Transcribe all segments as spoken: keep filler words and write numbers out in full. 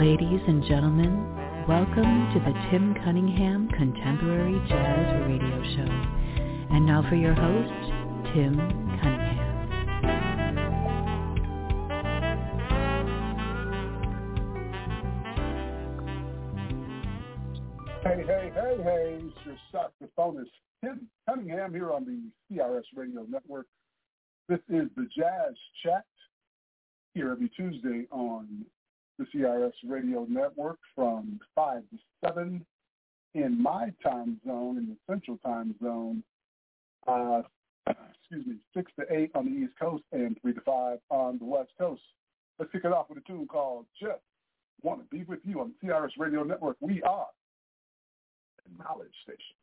Ladies and gentlemen, welcome to the Tim Cunningham Contemporary Jazz Radio Show. And now for your host, Tim Cunningham. Hey, hey, hey, hey, it's your saxophonist, Tim Cunningham, here on the C R S Radio Network. This is the Jazz Chat, here every Tuesday on the C R S Radio Network from five to seven in my time zone, in the Central Time Zone, uh, excuse me, six to eight on the East Coast, and three to five on the West Coast. Let's kick it off with a tune called Just Want to Be With You on the C R S Radio Network. We are the Knowledge Station.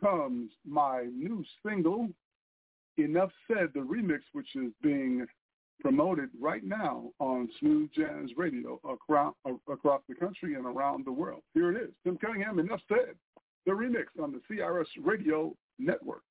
comes my new single, Enough Said, the remix, which is being promoted right now on Smooth Jazz Radio across, across the country and around the world. Here it is. Tim Cunningham, Enough Said, the remix on the C R S Radio Network.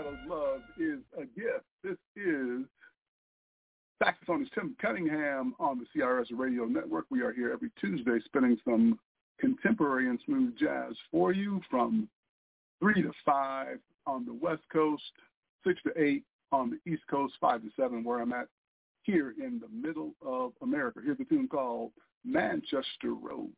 titled Love is a Gift. This is saxophonist Tim Cunningham on the C R S Radio Network. We are here every Tuesday spinning some contemporary and smooth jazz for you from three to five on the West Coast, six to eight on the East Coast, five to seven where I'm at here in the middle of America. Here's a tune called Manchester Road.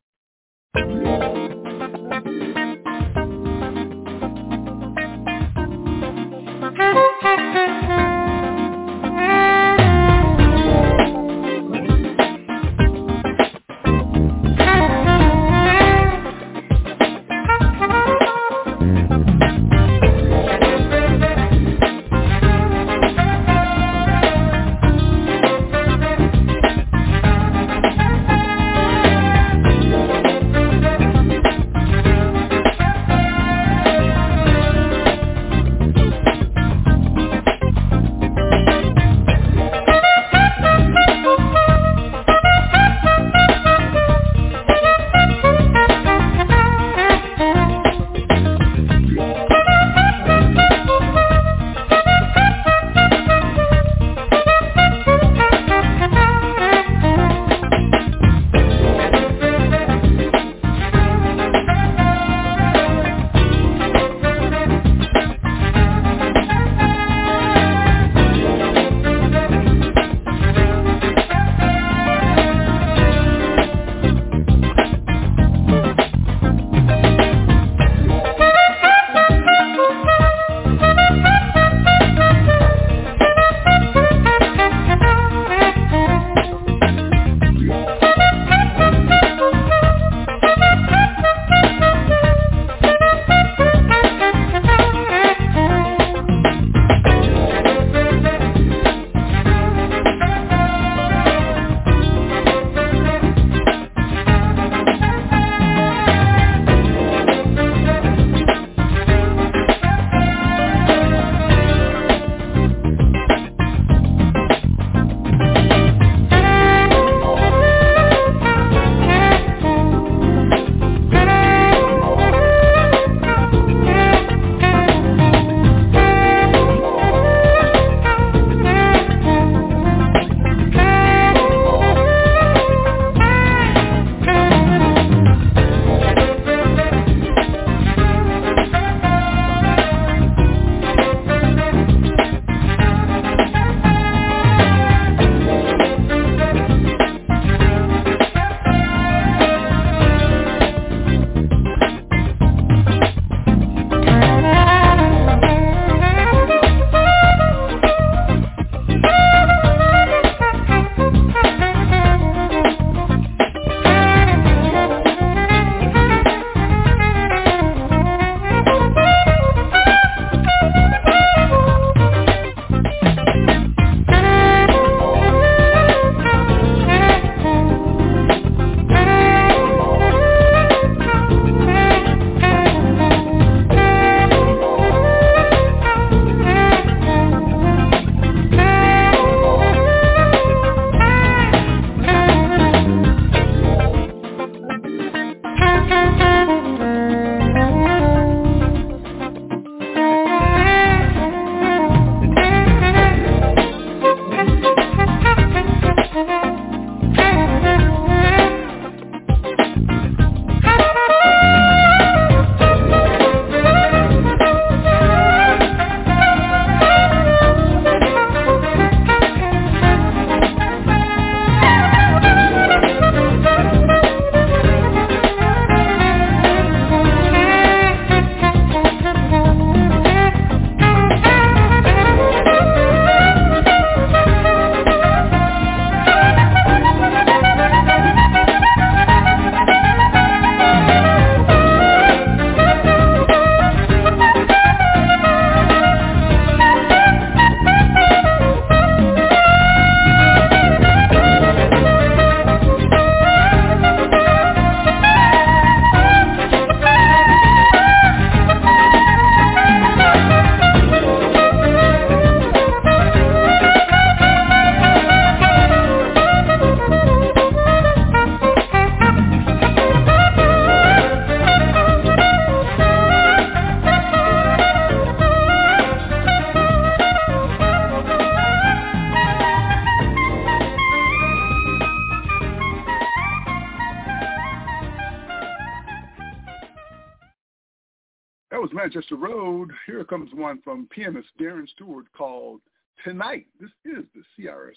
Manchester Road, here comes one from pianist Darren Stewart called Tonight. This is the C R S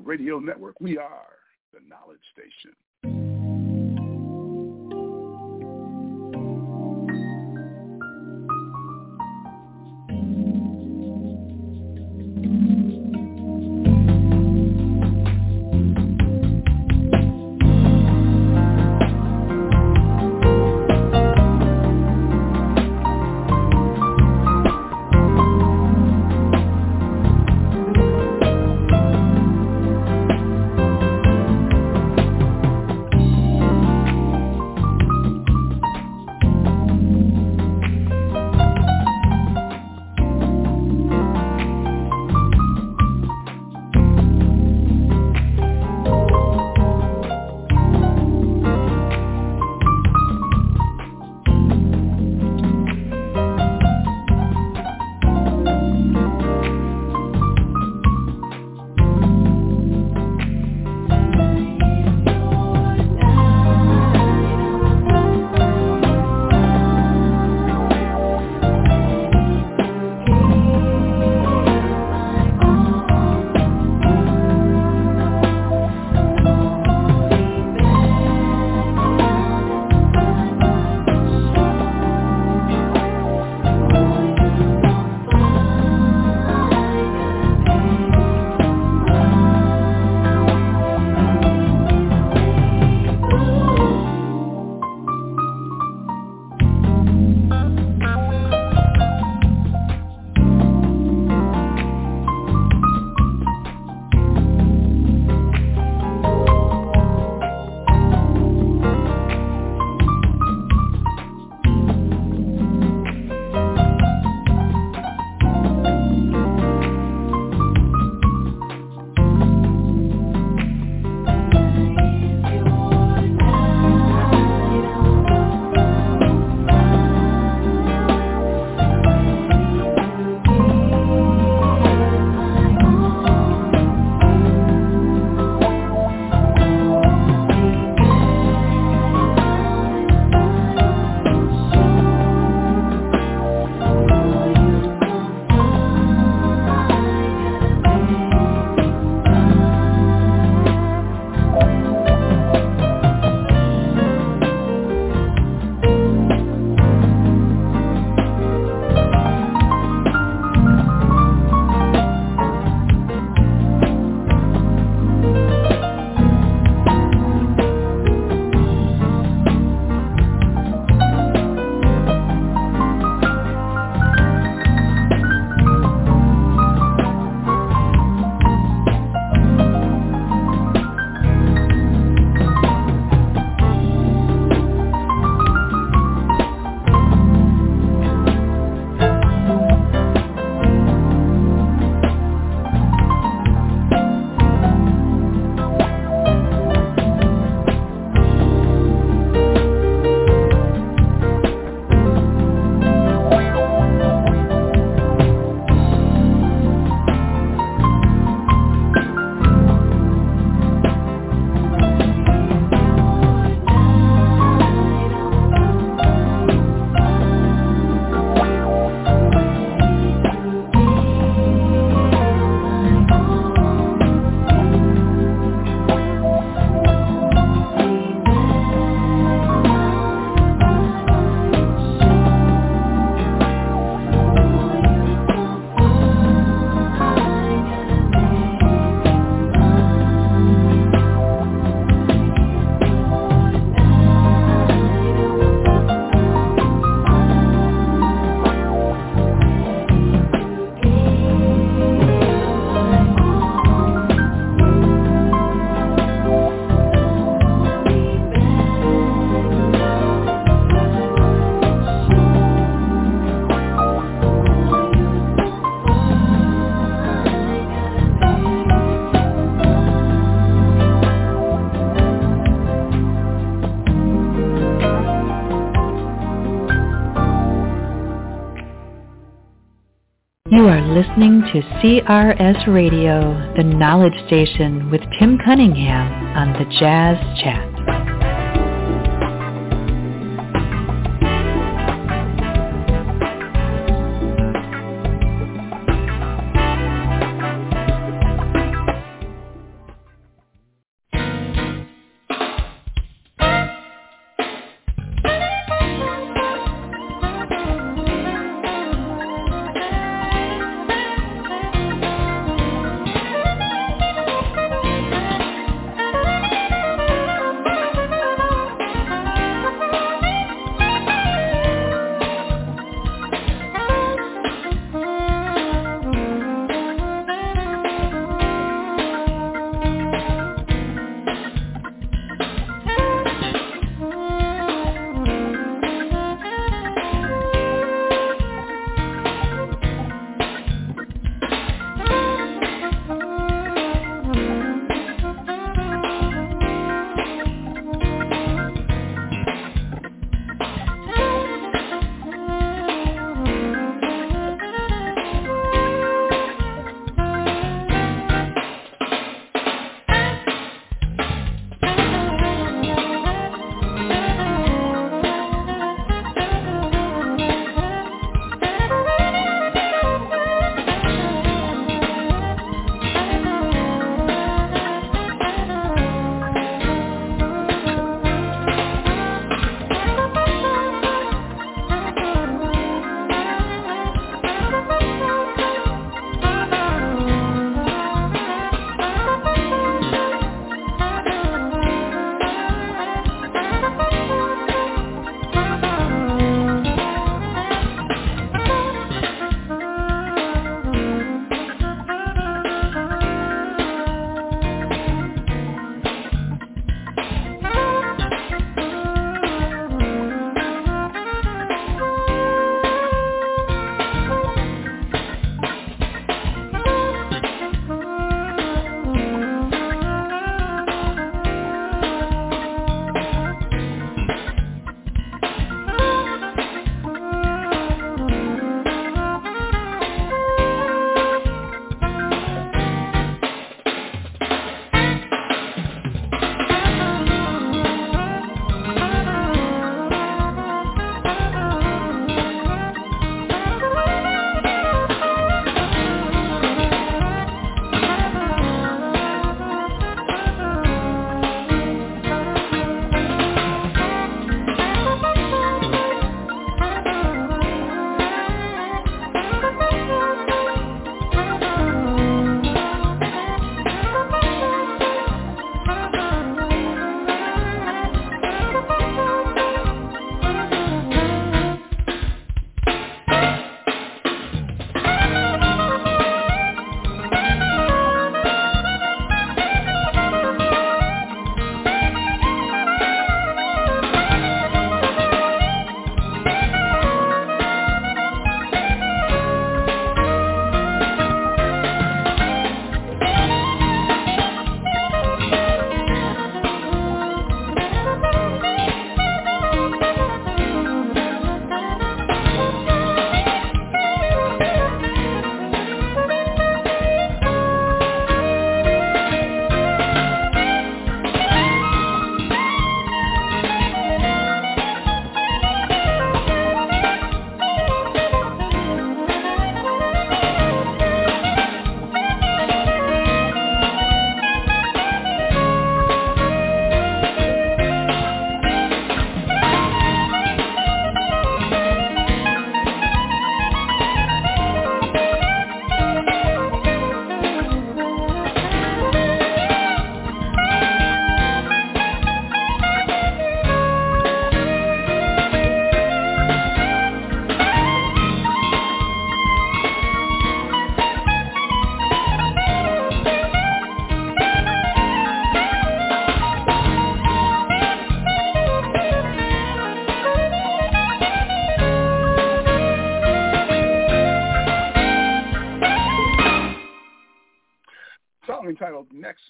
Radio Network. We are the Knowledge Station. You are listening to C R S Radio, the Knowledge Station, with Tim Cunningham on the Jazz Chat.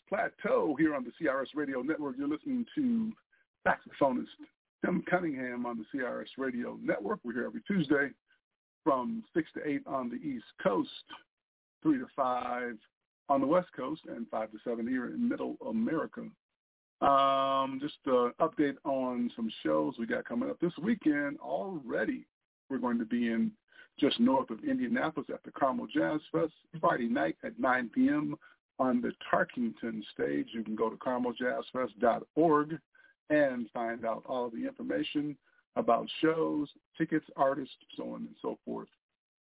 Plateau here on the C R S Radio Network. You're listening to saxophonist Tim Cunningham on the C R S Radio Network. We're here every Tuesday from six to eight on the East Coast, three to five on the West Coast, and five to seven here in Middle America. Um, just an update on some shows we got coming up this weekend. Already we're going to be in just north of Indianapolis at the Carmel Jazz Fest Friday night at nine p.m. on the Tarkington stage. You can go to carmel jazz fest dot org and find out all of the information about shows, tickets, artists, so on and so forth.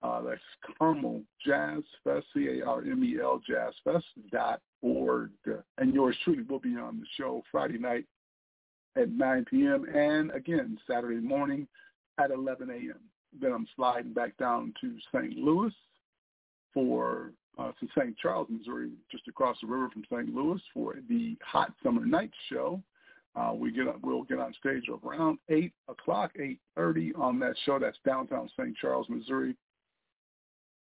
Uh, that's Carmel Jazz Fest, C A R M E L jazz fest dot org. And yours truly will be on the show Friday night at nine p.m. and, again, Saturday morning at eleven a.m. Then I'm sliding back down to Saint Louis for uh, to Saint Charles, Missouri, just across the river from Saint Louis for the Hot Summer Night Show. Uh, we get up, we'll get on stage around eight o'clock, eight thirty on that show. That's downtown Saint Charles, Missouri.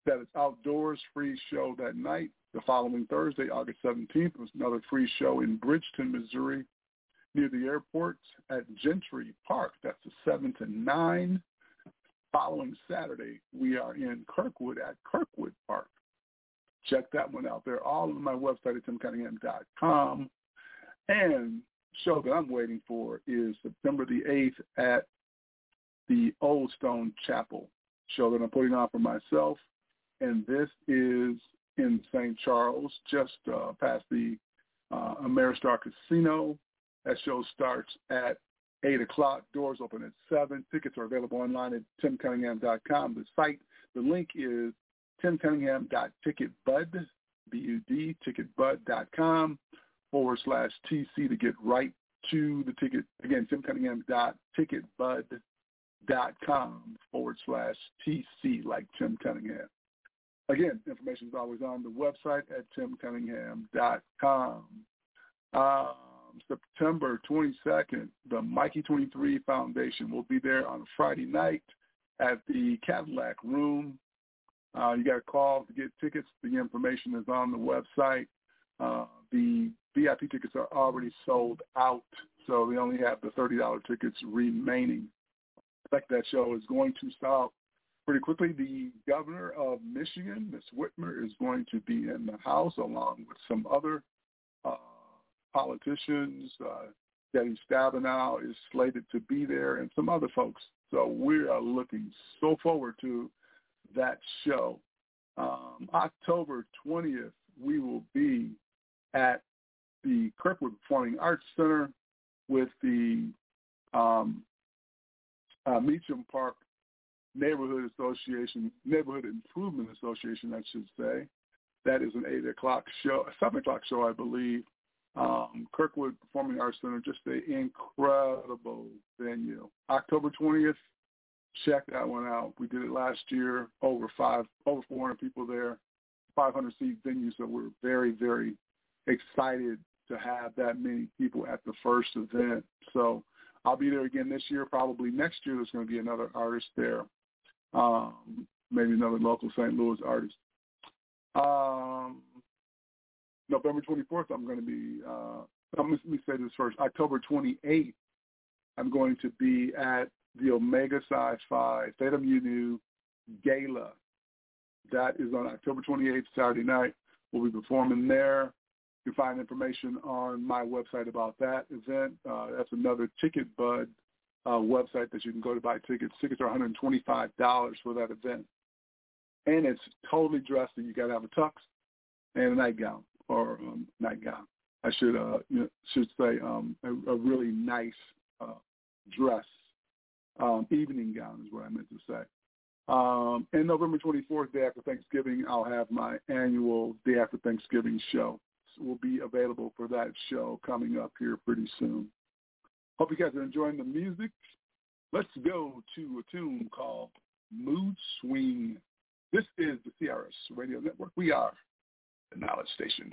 That is outdoors, free show that night. The following Thursday, August seventeenth, was another free show in Bridgeton, Missouri, near the airport at Gentry Park. That's the seven to nine. Following Saturday, we are in Kirkwood at Kirkwood Park. Check that one out. They're all on my website at tim cunningham dot com. And show that I'm waiting for is September the eighth at the Old Stone Chapel, show that I'm putting on for myself. And this is in Saint Charles, just uh, past the uh, Ameristar Casino. That show starts at eight o'clock. Doors open at seven. Tickets are available online at tim cunningham dot com. The site, the link is tim cunningham dot ticketbud, B U D, ticketbud dot com forward slash T C to get right to the ticket. Again, tim cunningham dot ticketbud dot com forward slash T C, like Tim Cunningham. Again, information is always on the website at tim cunningham dot com. Uh, September twenty-second, the Mikey twenty-three Foundation will be there on a Friday night at the Cadillac Room. Uh, you got to call to get tickets. The information is on the website. Uh, the V I P tickets are already sold out, so we only have the thirty dollars tickets remaining. I think that show is going to start pretty quickly. The governor of Michigan, Miz Whitmer, is going to be in the house along with some other uh, politicians. Uh, Debbie Stabenow is slated to be there and some other folks. So we are looking so forward to that show. Um, October twentieth, we will be at the Kirkwood Performing Arts Center with the um, uh, Meacham Park Neighborhood Association, Neighborhood Improvement Association, I should say. That is an eight o'clock show, a seven o'clock show, I believe. Um, Kirkwood Performing Arts Center, just an incredible venue. October twentieth, check that one out. We did it last year. Over five, over four hundred people there. five hundred seat venue, so we're very, very excited to have that many people at the first event. So I'll be there again this year. Probably next year, there's going to be another artist there. Um, maybe another local Saint Louis artist. Um, November twenty-fourth, I'm going to be, uh, let me say this first, October twenty-eighth, I'm going to be at the Omega Sci-Fi Theta Mu Nu Gala. That is on October twenty-eighth, Saturday night. We'll be performing there. You can find information on my website about that event. Uh, that's another TicketBud uh, website that you can go to buy tickets. Tickets are one hundred twenty-five dollars for that event. And it's totally dressed, and you got to have a tux and a nightgown. or um, nightgown, I should uh, you know, should say um, a, a really nice uh, dress, um, evening gown is what I meant to say. Um, and November twenty-fourth, day after Thanksgiving, I'll have my annual day after Thanksgiving show. So we'll be available for that show coming up here pretty soon. Hope you guys are enjoying the music. Let's go to a tune called Mood Swing. This is the C R S Radio Network. We are the Knowledge Station.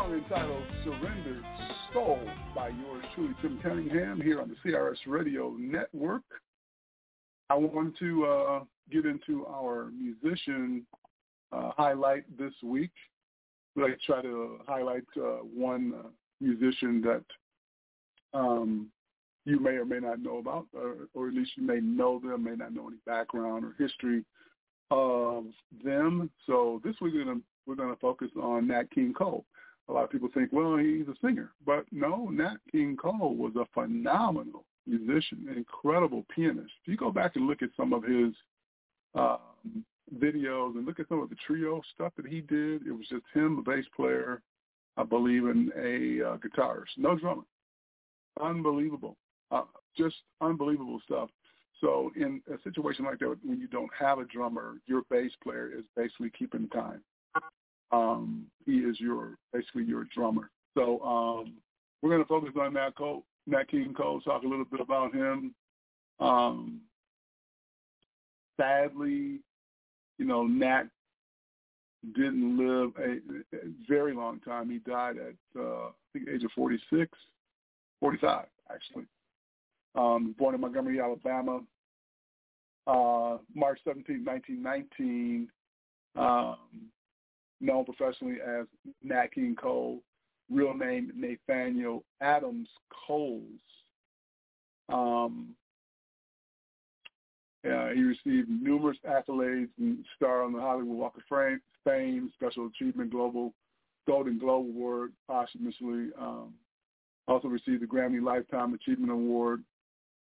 song entitled Surrender Soul by yours truly, Tim Cunningham, here on the C R S Radio Network. I want to uh, get into our musician uh, highlight this week. We like to try to highlight uh, one uh, musician that um, you may or may not know about, or, or at least you may know them, may not know any background or history of them. So this week we're going to we're going to focus on Nat King Cole. A lot of people think, well, he's a singer. But no, Nat King Cole was a phenomenal musician, an incredible pianist. If you go back and look at some of his uh, videos and look at some of the trio stuff that he did, it was just him, a bass player, I believe, and a uh, guitarist. No drummer. Unbelievable. Uh, just unbelievable stuff. So in a situation like that, when you don't have a drummer, your bass player is basically keeping time. Um, he is your basically your drummer. So um, we're going to focus on Nat Cole, Nat King Cole, talk a little bit about him. Um, sadly, you know, Nat didn't live a, a very long time. He died at uh, I think the age of forty-six, forty-five actually. Um, born in Montgomery, Alabama, uh, March seventeenth, nineteen nineteen. Um, known professionally as Nat King Cole, real name Nathaniel Adams Coles. Um, yeah, he received numerous accolades and star on the Hollywood Walk of Fame, Special Achievement Global Golden Globe Award posthumously. Um, also received the Grammy Lifetime Achievement Award,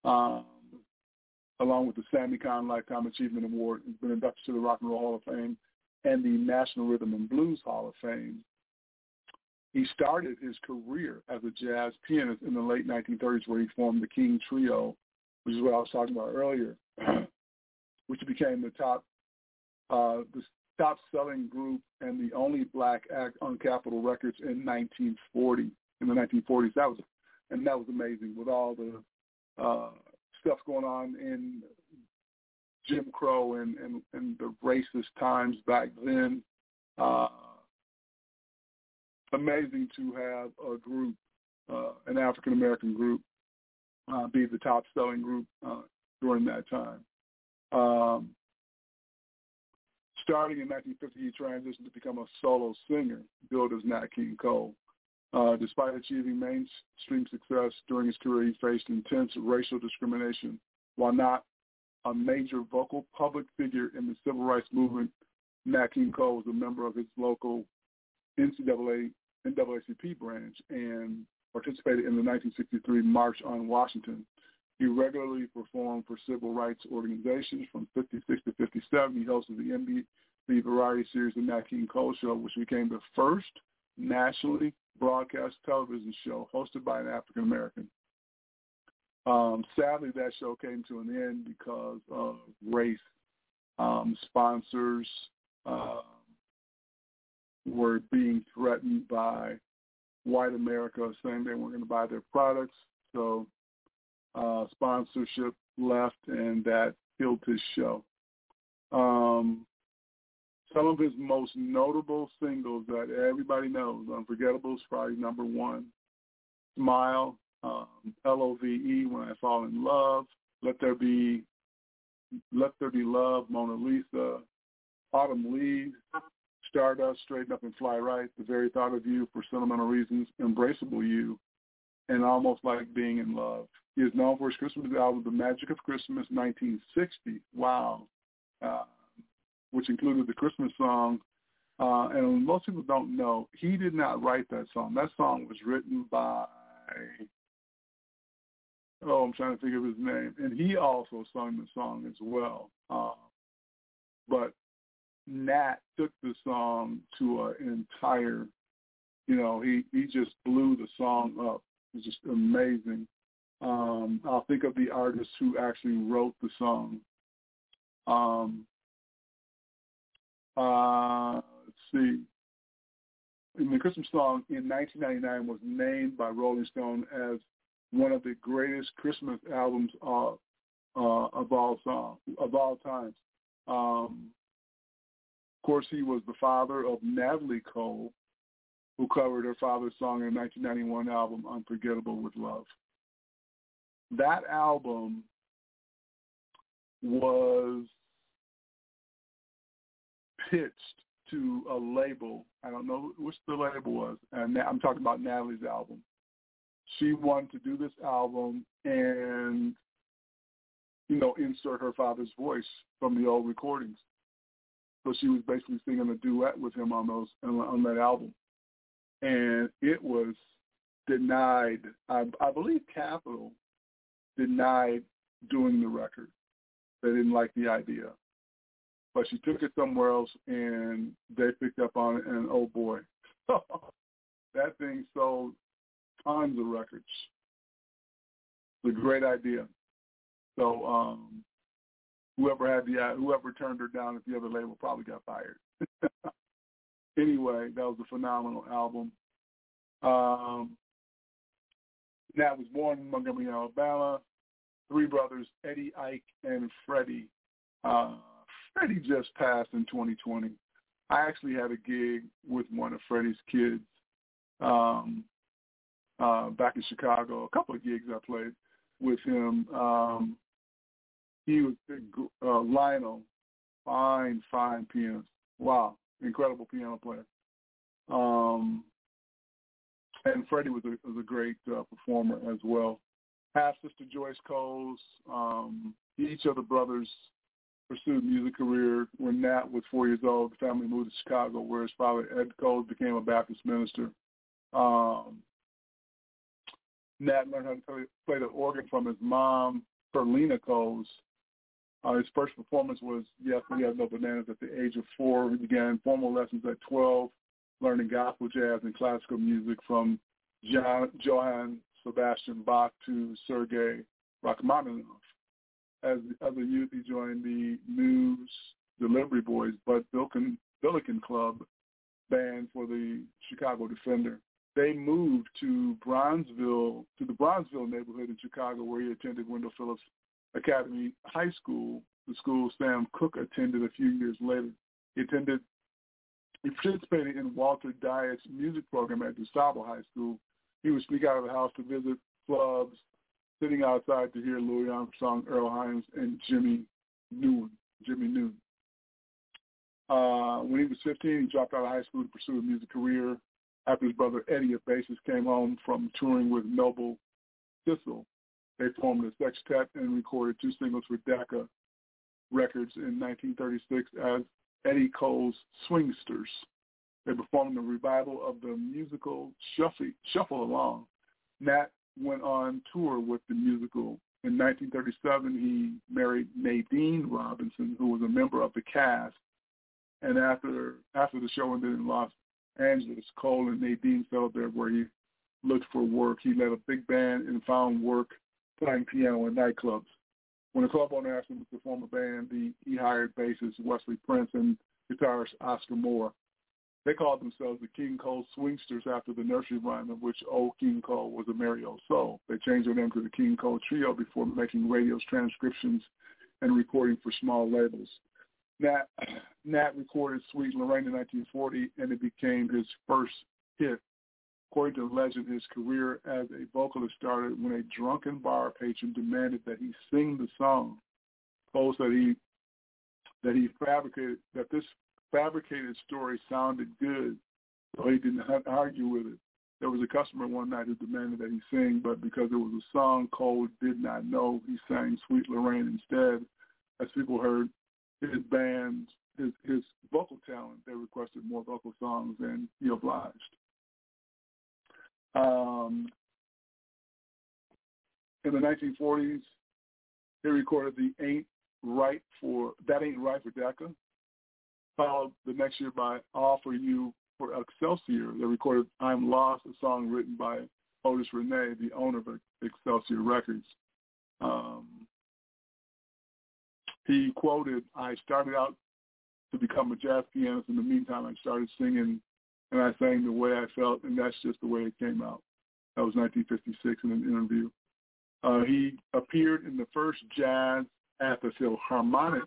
um, along with the Sammy Kahn Lifetime Achievement Award, and been inducted to the Rock and Roll Hall of Fame and the National Rhythm and Blues Hall of Fame. He started his career as a jazz pianist in the late nineteen thirties where he formed the King Trio, which is what I was talking about earlier, which became the top uh, the top-selling group and the only black act on Capitol Records in nineteen forty. In the nineteen forties, that was, and that was amazing with all the uh, stuff going on in Jim Crow and, and, and the racist times back then. Uh, amazing to have a group, uh, an African-American group, uh, be the top-selling group uh, during that time. Um, starting in nineteen fifty, he transitioned to become a solo singer, billed as Nat King Cole. Uh, despite achieving mainstream success during his career, he faced intense racial discrimination. While not a major vocal public figure in the civil rights movement, Nat King Cole was a member of his local N C A A, N double A C P branch and participated in the nineteen sixty-three March on Washington. He regularly performed for civil rights organizations from fifty-six to fifty-seven. He hosted the N B C Variety Series, The Nat King Cole Show, which became the first nationally broadcast television show hosted by an African American. Um, sadly, that show came to an end because of race. Um, sponsors uh, were being threatened by white America, saying they weren't going to buy their products. So uh, sponsorship left, and that killed his show. Um, Some of his most notable singles that everybody knows, Unforgettable is probably number one, Smile, um, L O V E, When I Fall in Love, Let There Be Let There Be Love, Mona Lisa, Autumn Leaves, Stardust, Straighten Up and Fly Right, The Very Thought of You, For Sentimental Reasons, Embraceable You, and Almost Like Being in Love. He is known for his Christmas album, The Magic of Christmas, nineteen sixty. Wow. Uh, which included the Christmas song, uh, and most people don't know, he did not write that song. That song was written by, oh, I'm trying to think of his name, and he also sung the song as well. Uh, but Nat took the song to an entire, you know, he, he just blew the song up. It was just amazing. Um, I'll think of the artist who actually wrote the song. Um, Uh, let's see. The Christmas song in nineteen ninety-nine was named by Rolling Stone as one of the greatest Christmas albums of, uh, of all song, of all times. Um, of course, he was the father of Natalie Cole, who covered her father's song in nineteen ninety-one album, Unforgettable with Love. That album was pitched to a label. I don't know which the label was. And I'm talking about Natalie's album. She wanted to do this album and, you know, insert her father's voice from the old recordings. So she was basically singing a duet with him on those on that album. And it was denied. I, I believe Capitol denied doing the record. They didn't like the idea. But she took it somewhere else, and they picked up on it, and oh, boy. That thing sold tons of records. It's a great idea. So um, whoever had the whoever turned her down at the other label probably got fired. Anyway, that was a phenomenal album. Um, Nat was born in Montgomery, Alabama. Three brothers, Eddie, Ike, and Freddie. Uh, Freddie just passed in twenty twenty. I actually had a gig with one of Freddie's kids um, uh, back in Chicago. A couple of gigs I played with him. Um, he was uh, Lionel, fine, fine pianist. Wow, incredible piano player. Um, and Freddie was a, was a great uh, performer as well. Half-sister Joyce Coles. Um, each of the brothers pursued music career. When Nat was four years old, the family moved to Chicago, where his father, Ed Coles, became a Baptist minister. Um, Nat learned how to play the organ from his mom, Perlina Coles. Uh, his first performance was Yes, We Have No Bananas at the age of four. He began formal lessons at twelve, learning gospel, jazz, and classical music from John, Johann Sebastian Bach to Sergei Rachmaninoff. As, as a youth, he joined the News Delivery Boys, Bud Billiken Club band for the Chicago Defender. They moved to Bronzeville, to the Bronzeville neighborhood in Chicago, where he attended Wendell Phillips Academy High School, the school Sam Cooke attended a few years later. He attended, he participated in Walter Dyatt's music program at DeSable High School. He would sneak out of the house to visit clubs, sitting outside to hear Louis Armstrong, Earl Hines, and Jimmy Newton. Jimmy Newton. Uh, when he was fifteen, he dropped out of high school to pursue a music career. After his brother Eddie, a bassist, came home from touring with Noble Thistle, they formed a sextet and recorded two singles for Decca Records in nineteen thirty-six as Eddie Cole's Swingsters. They performed a revival of the musical Shuffle, Shuffle Along. Nat went on tour with the musical. In nineteen thirty-seven, he married Nadine Robinson, who was a member of the cast. And after after the show ended in Los Angeles, Cole and Nadine settled there where he looked for work. He led a big band and found work playing piano in nightclubs. When the club owner asked him to form a band, he, he hired bassist Wesley Prince and guitarist Oscar Moore. They called themselves the King Cole Swingsters after the nursery rhyme of which Old King Cole was a merry old soul. They changed their name to the King Cole Trio before making radio's transcriptions and recording for small labels. Nat, Nat recorded Sweet Lorraine in nineteen forty, and it became his first hit. According to legend, his career as a vocalist started when a drunken bar patron demanded that he sing the song. Cole said he, that he fabricated, that this fabricated story sounded good, so he didn't argue with it. There was a customer one night who demanded that he sing, but because it was a song Cole did not know, he sang Sweet Lorraine instead. As people heard his band, his, his vocal talent, they requested more vocal songs, and he obliged. Um, in the nineteen forties, he recorded the Ain't Right for, That Ain't Right for Decca, followed the next year by All For You for Excelsior. They recorded I'm Lost, a song written by Otis Renee, the owner of Excelsior Records. Um, he quoted, I started out to become a jazz pianist. In the meantime, I started singing, and I sang the way I felt, and that's just the way it came out. That was nineteen fifty-six in an interview. Uh, he appeared in the first jazz at the Philharmonic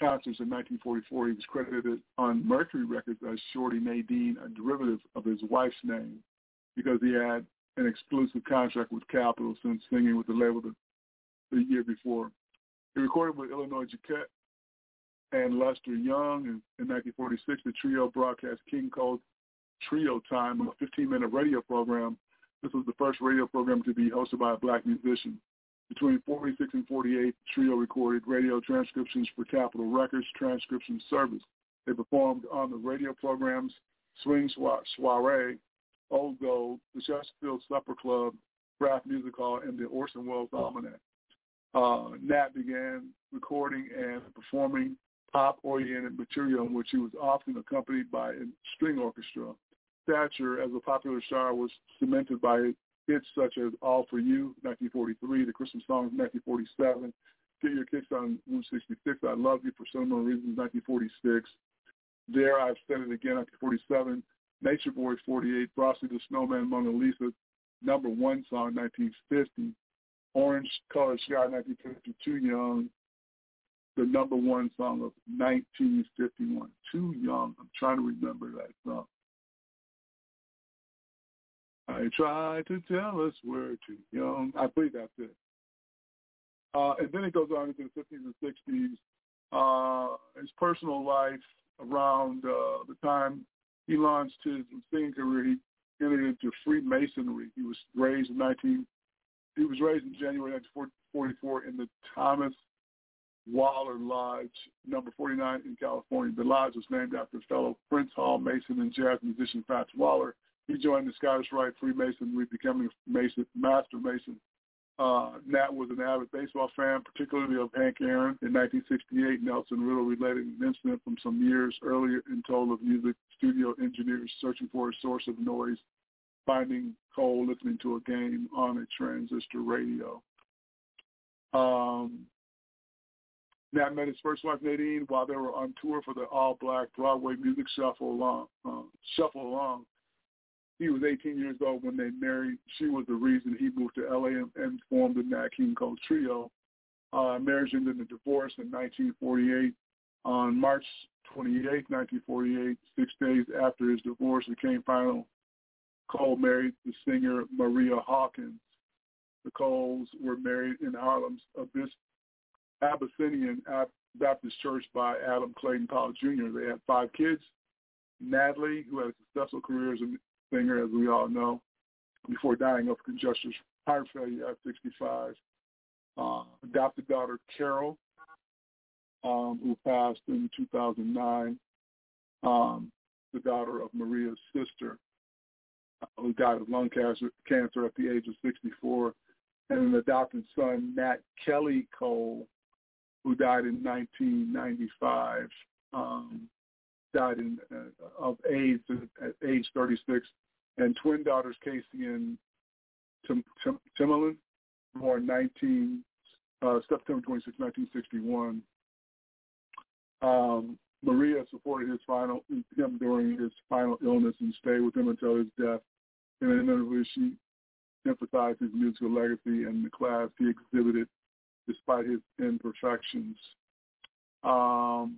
concerts in nineteen forty-four. He was credited on Mercury Records as Shorty Nadine, a derivative of his wife's name, because he had an exclusive contract with Capitol since singing with the label the, the year before. He recorded with Illinois Jacquet and Lester Young. And in nineteen forty-six, the trio broadcast King Cole's Trio Time, a fifteen-minute radio program. This was the first radio program to be hosted by a black musician. Between forty-six and forty-eight, Trio recorded radio transcriptions for Capitol Records Transcription Service. They performed on the radio programs Swing Soiree, Old Gold, the Chesterfield Supper Club, Craft Music Hall, and the Orson Welles Almanac. Uh, Nat began recording and performing pop-oriented material in which he was often accompanied by a string orchestra. Stature as a popular star was cemented by hits such as All For You, nineteen forty-three, The Christmas Songs, nineteen forty-seven, Get Your Kicks on Route sixty-six, I Love You for Sentimental Reasons, nineteen forty-six, There I've Said It Again, nineteen forty-seven, Nature Boy, forty-eight, Frosty the Snowman, Mona Lisa, number one song, nineteen fifty, Orange Colored Sky, nineteen fifty-two, Young, the number one song of nineteen fifty-one. Too Young. I'm trying to remember that song. I try to tell us we're too young. I believe that's it. Uh, and then it goes on into the fifties and sixties. Uh, his personal life around uh, the time he launched his singing career, he entered into Freemasonry. He was raised in nineteen. He was raised in January nineteen forty-four in the Thomas Waller Lodge, number forty-nine in California. The lodge was named after fellow Prince Hall Mason and jazz musician Fats Waller. He joined the Scottish Rite Freemasonry, becoming a Mason, Master Mason. Uh, Nat was an avid baseball fan, particularly of Hank Aaron. In nineteen sixty-eight, Nelson Riddle related an incident from some years earlier and told of music studio engineers searching for a source of noise, finding Cole listening to a game on a transistor radio. Um, Nat met his first wife, Nadine, while they were on tour for the all-black Broadway music Shuffle Along. Uh, Shuffle Along. He was eighteen years old when they married. She was the reason he moved to L A and, and formed the Nat King Cole Trio. Uh, marriage ended in a divorce in nineteen forty-eight. On March twenty-eighth, nineteen forty-eight, six days after his divorce became final, Cole married the singer Maria Hawkins. The Coles were married in Harlem's Abyss Abyssinian Baptist Church by Adam Clayton Powell Junior They had five kids. Natalie, who had a successful career as a singer, as we all know, before dying of congestive heart failure at sixty-five. Uh, adopted daughter Carol, um, who passed in two thousand nine, um, the daughter of Maria's sister, who died of lung cancer, cancer at the age of sixty-four, and an adopted son, Nat Kelly Cole, who died in nineteen ninety-five, um, died in, uh, of AIDS at age thirty-six, and twin daughters, Casey and Tim, Tim, Timolin, born nineteen, uh, September twenty-sixth, nineteen sixty-one. Um, Maria supported his final him during his final illness and stayed with him until his death. In an interview, she emphasized his musical legacy and the class he exhibited despite his imperfections. Um,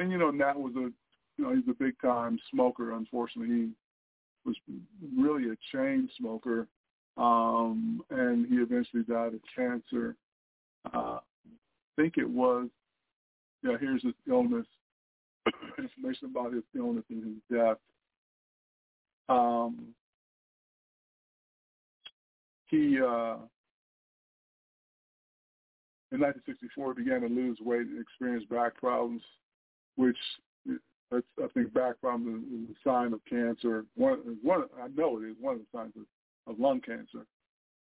and, you know, Nat was a, you know, he's a big-time smoker, unfortunately. He was really a chain smoker, um, and he eventually died of cancer. Uh, I think it was, yeah, here's his illness, information about his illness and his death. Um, he, uh, in nineteen sixty-four, began to lose weight and experience back problems, which that's, I think back problems is a sign of cancer. One, one, I know it is one of the signs of, of lung cancer.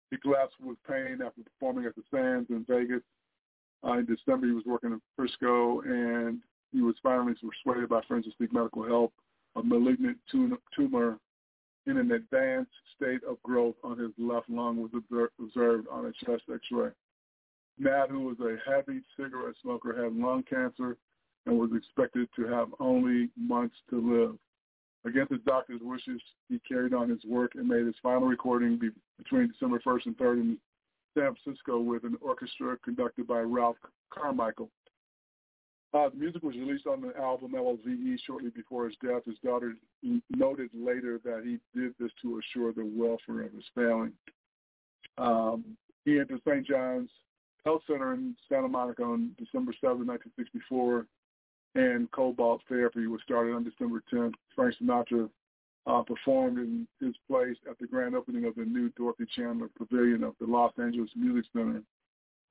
He collapsed with pain after performing at the Sands in Vegas. Uh, in December, he was working in Frisco, and he was finally persuaded by friends to seek medical help, a malignant tumor in an advanced state of growth on his left lung was observed on a chest x-ray. Nat, who was a heavy cigarette smoker, had lung cancer and was expected to have only months to live. Against his doctor's wishes, he carried on his work and made his final recording be- between December first and third in San Francisco with an orchestra conducted by Ralph Carmichael. Uh, the music was released on the album L L Z E shortly before his death. His daughter noted later that he did this to assure the welfare of his family. Um, he entered Saint John's Health Center in Santa Monica on December seventh, nineteen sixty-four, and Cobalt Therapy was started on December tenth. Frank Sinatra uh, performed in his place at the grand opening of the new Dorothy Chandler Pavilion of the Los Angeles Music Center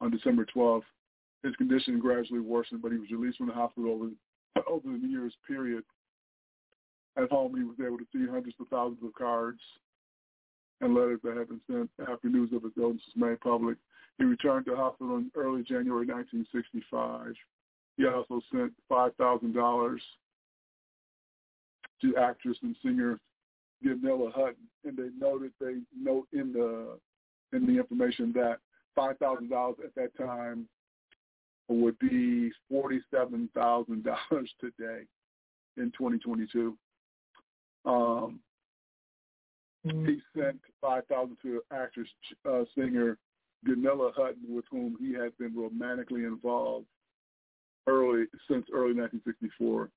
on December twelfth. His condition gradually worsened, but he was released from the hospital over, over the New Year's period. At home, he was able to see hundreds of thousands of cards and letters that had been sent after news of his illness was made public. He returned to the hospital in early January nineteen sixty-five. He also sent five thousand dollars to actress and singer Gianella Hutton, and they noted they note in the in the information that five thousand dollars at that time would be forty-seven thousand dollars today in twenty twenty-two. Um, mm-hmm. He sent five thousand dollars to actress uh, singer Gianella Hutton, with whom he had been romantically involved early since early nineteen sixty-four.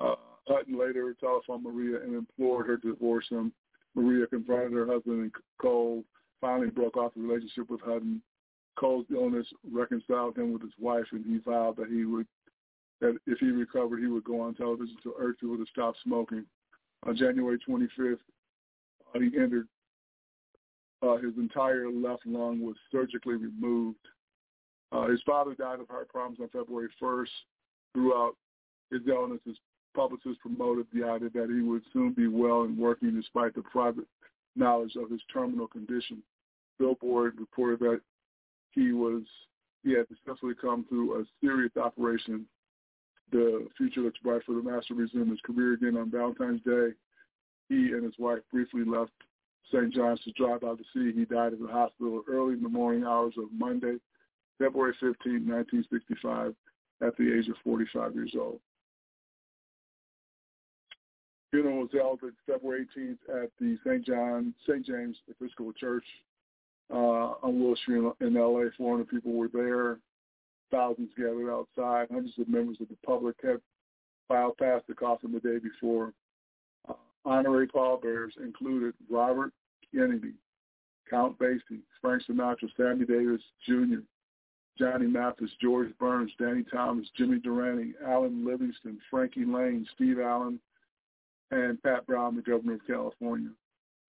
Uh, Hutton later telephoned Maria and implored her to divorce him. Maria confronted her husband in cold, finally broke off the relationship with Hutton. Cole's illness reconciled him with his wife, and he vowed that he would, that if he recovered, he would go on television to urge people to stop smoking. On January twenty-fifth, uh, he entered. Uh, his entire left lung was surgically removed. Uh, his father died of heart problems on February first. Throughout his illness, his publicist promoted the idea that he would soon be well and working, despite the private knowledge of his terminal condition. Billboard reported that He was he had successfully come through a serious operation. The future looks bright for the master. Resumed his career again on Valentine's Day. He and his wife briefly left Saint John's to drive out to sea. He died at the hospital early in the morning hours of Monday, February fifteenth, nineteen sixty-five, at the age of forty-five years old. Funeral was held on February eighteenth at the Saint John Saint James Episcopal Church. Uh, on Willow Street in L A, four hundred people were there. Thousands gathered outside. Hundreds of members of the public had filed past the coffin the day before. Uh, honorary pallbearers included Robert Kennedy, Count Basie, Frank Sinatra, Sammy Davis Junior, Johnny Mathis, George Burns, Danny Thomas, Jimmy Durante, Alan Livingston, Frankie Lane, Steve Allen, and Pat Brown, the governor of California.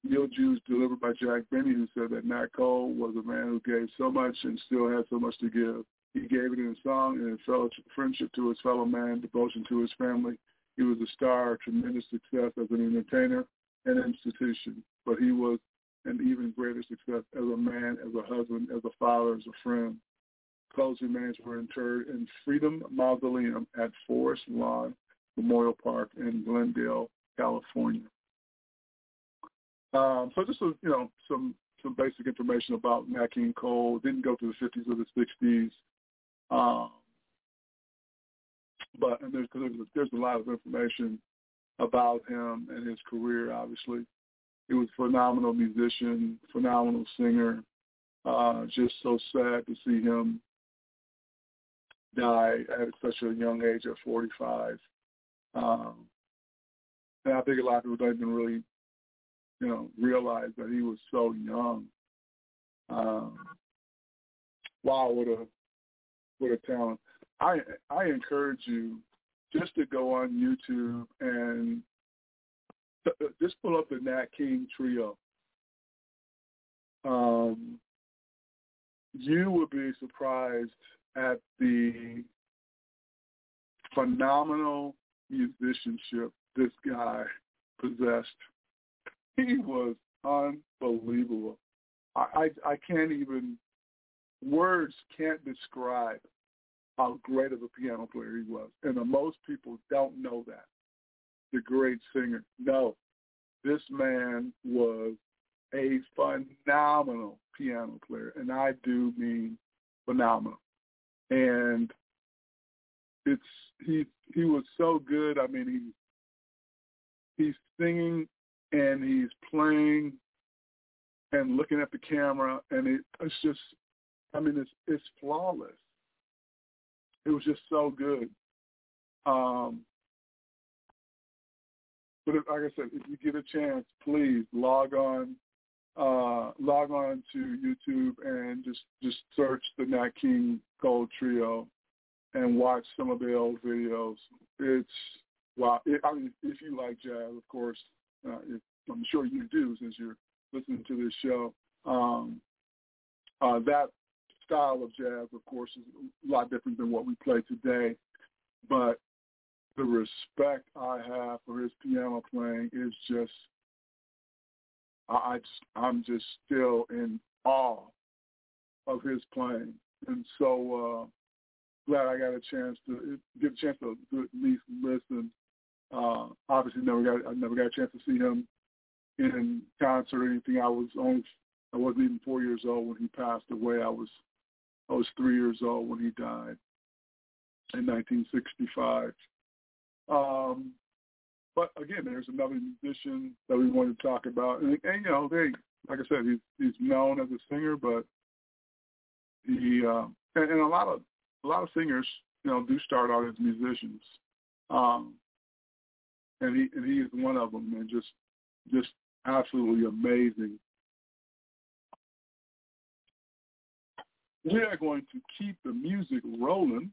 Eulogy delivered by Jack Benny, who said that Nat Cole was a man who gave so much and still had so much to give. He gave it in song and in friendship to his fellow man, devotion to his family. He was a star, tremendous success as an entertainer and institution, but he was an even greater success as a man, as a husband, as a father, as a friend. Cole's remains were interred in Freedom Mausoleum at Forest Lawn Memorial Park in Glendale, California. Um, so just, you know, some, some basic information about Nat King Cole. Didn't go through the fifties or the sixties. Um, but and there's, there's a lot of information about him and his career, obviously. He was a phenomenal musician, phenomenal singer. Uh, just so sad to see him die at such a young age, at forty-five. Um, and I think a lot of people don't even really, you know, realized that he was so young. Um, wow, what a what a talent! I I encourage you just to go on YouTube and t- just pull up the Nat King Trio. Um, you would be surprised at the phenomenal musicianship this guy possessed. He was unbelievable. I, I I can't even, words can't describe how great of a piano player he was. And most people don't know that. The great singer. No, this man was a phenomenal piano player. And I do mean phenomenal. And it's he he was so good. I mean, he he's singing and he's playing and looking at the camera, and it, it's just, I mean, it's it's flawless. It was just so good. Um, but if, like I said, if you get a chance, please log on, uh, log on to YouTube and just, just search the Nat King Cole Trio and watch some of the old videos. It's wow! It, I mean, if you like jazz, of course, uh, if, I'm sure you do since you're listening to this show. Um, uh, that style of jazz, of course, is a lot different than what we play today. But the respect I have for his piano playing is just—I I just, I'm just still in awe of his playing, and so. Uh, Glad I got a chance to get a chance to at least listen. Uh, obviously, never got I never got a chance to see him in concert or anything. I was only I wasn't even four years old when he passed away. I was I was three years old when he died in nineteen sixty-five. Um, but again, there's another musician that we want to talk about, and, and you know, they like I said, he's he's known as a singer, but he uh, and, and a lot of A lot of singers, you know, do start out as musicians, um, and he and he is one of them, and just just absolutely amazing. We are going to keep the music rolling.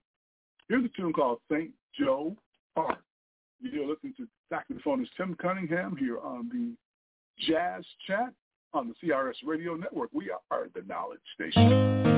Here's a tune called Saint Joe Park. You're listening to saxophonist Tim Cunningham here on the Jazz Chat on the C R S Radio Network. We are the Knowledge Station. Bye.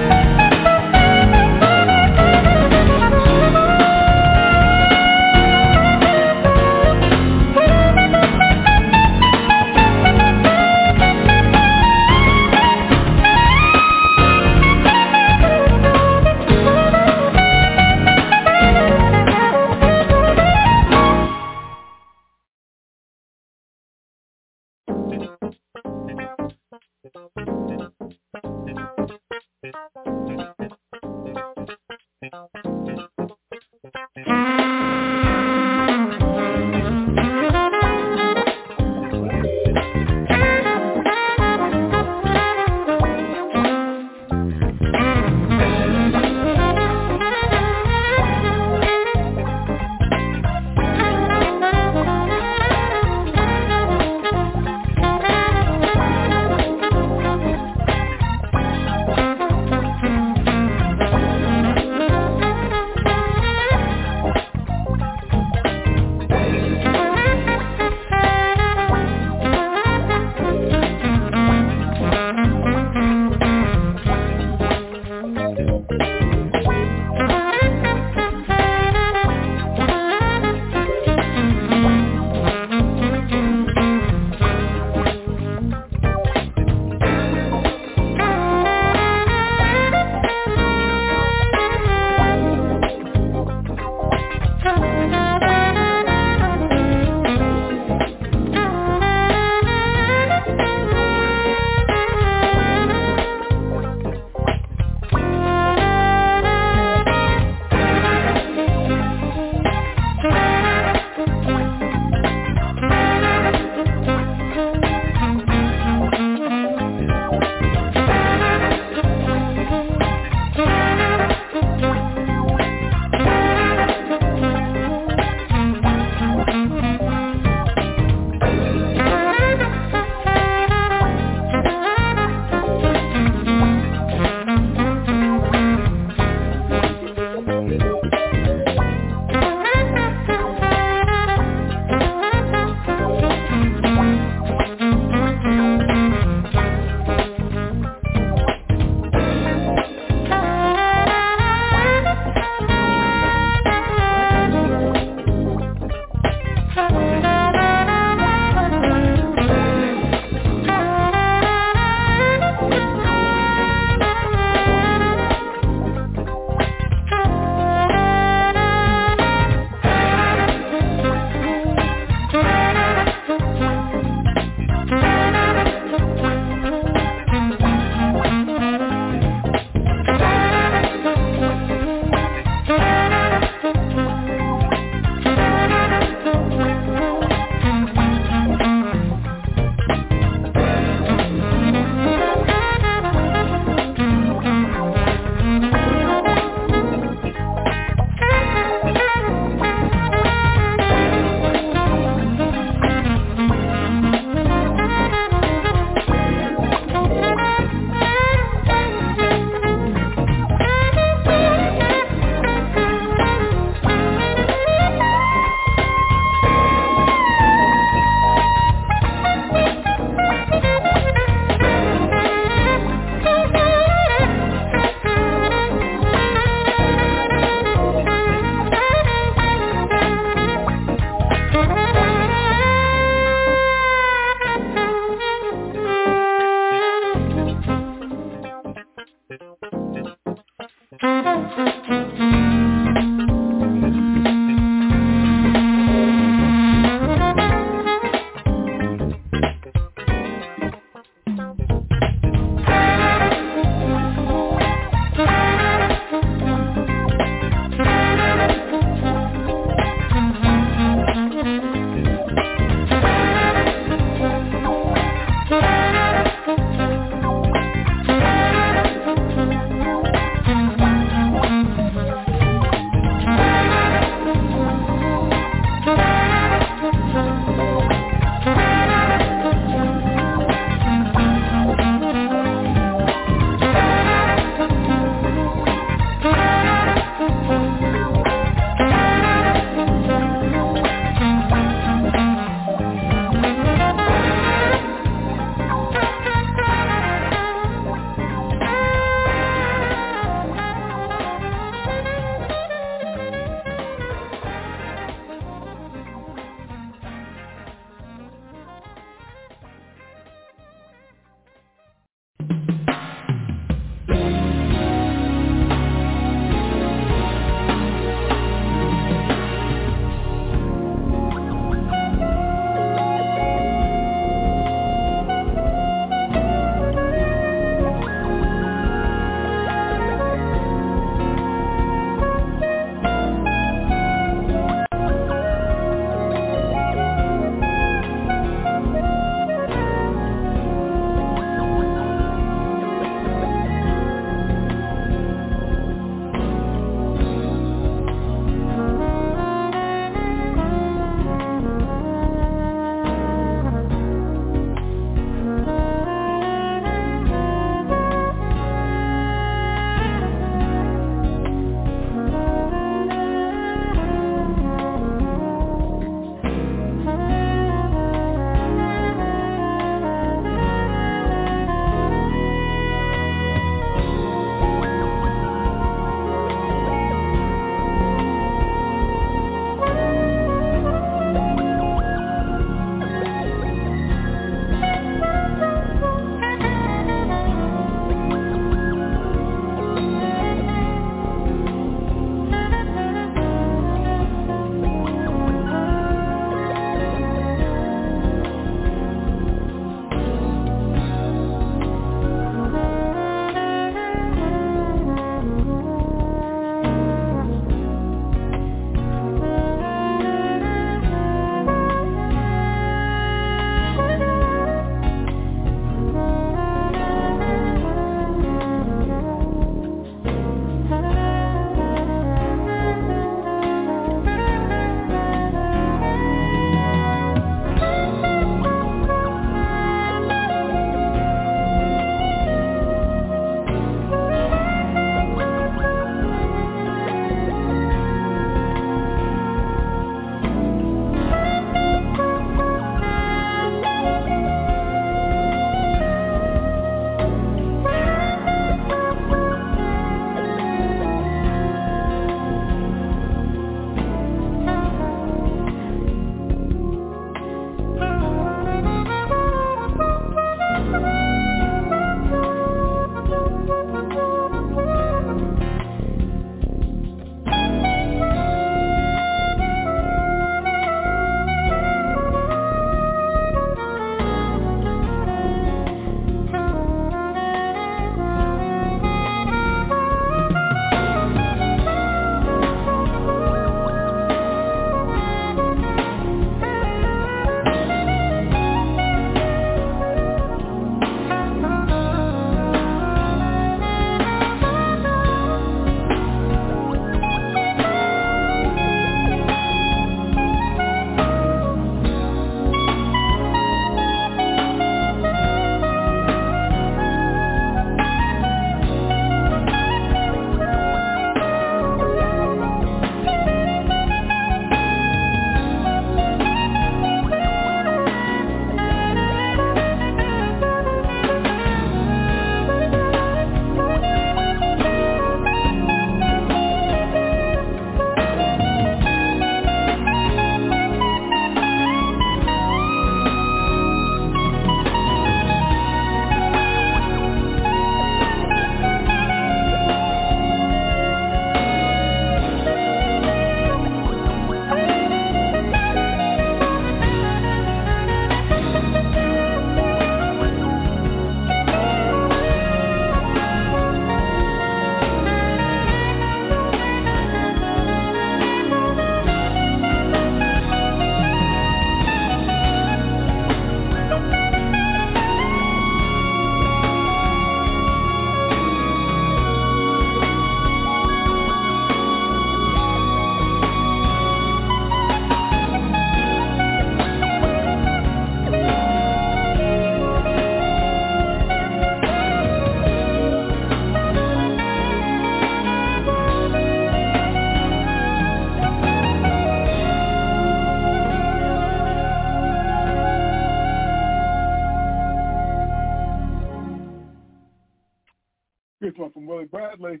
one from Willie Bradley.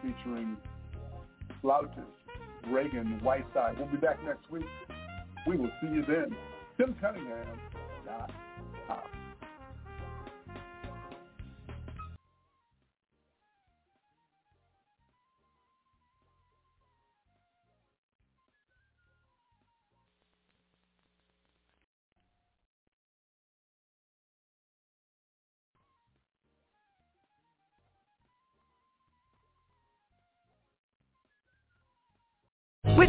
Featuring Flautist Reagan Whiteside. We'll be back next week. We will see you then. Tim Cunningham. With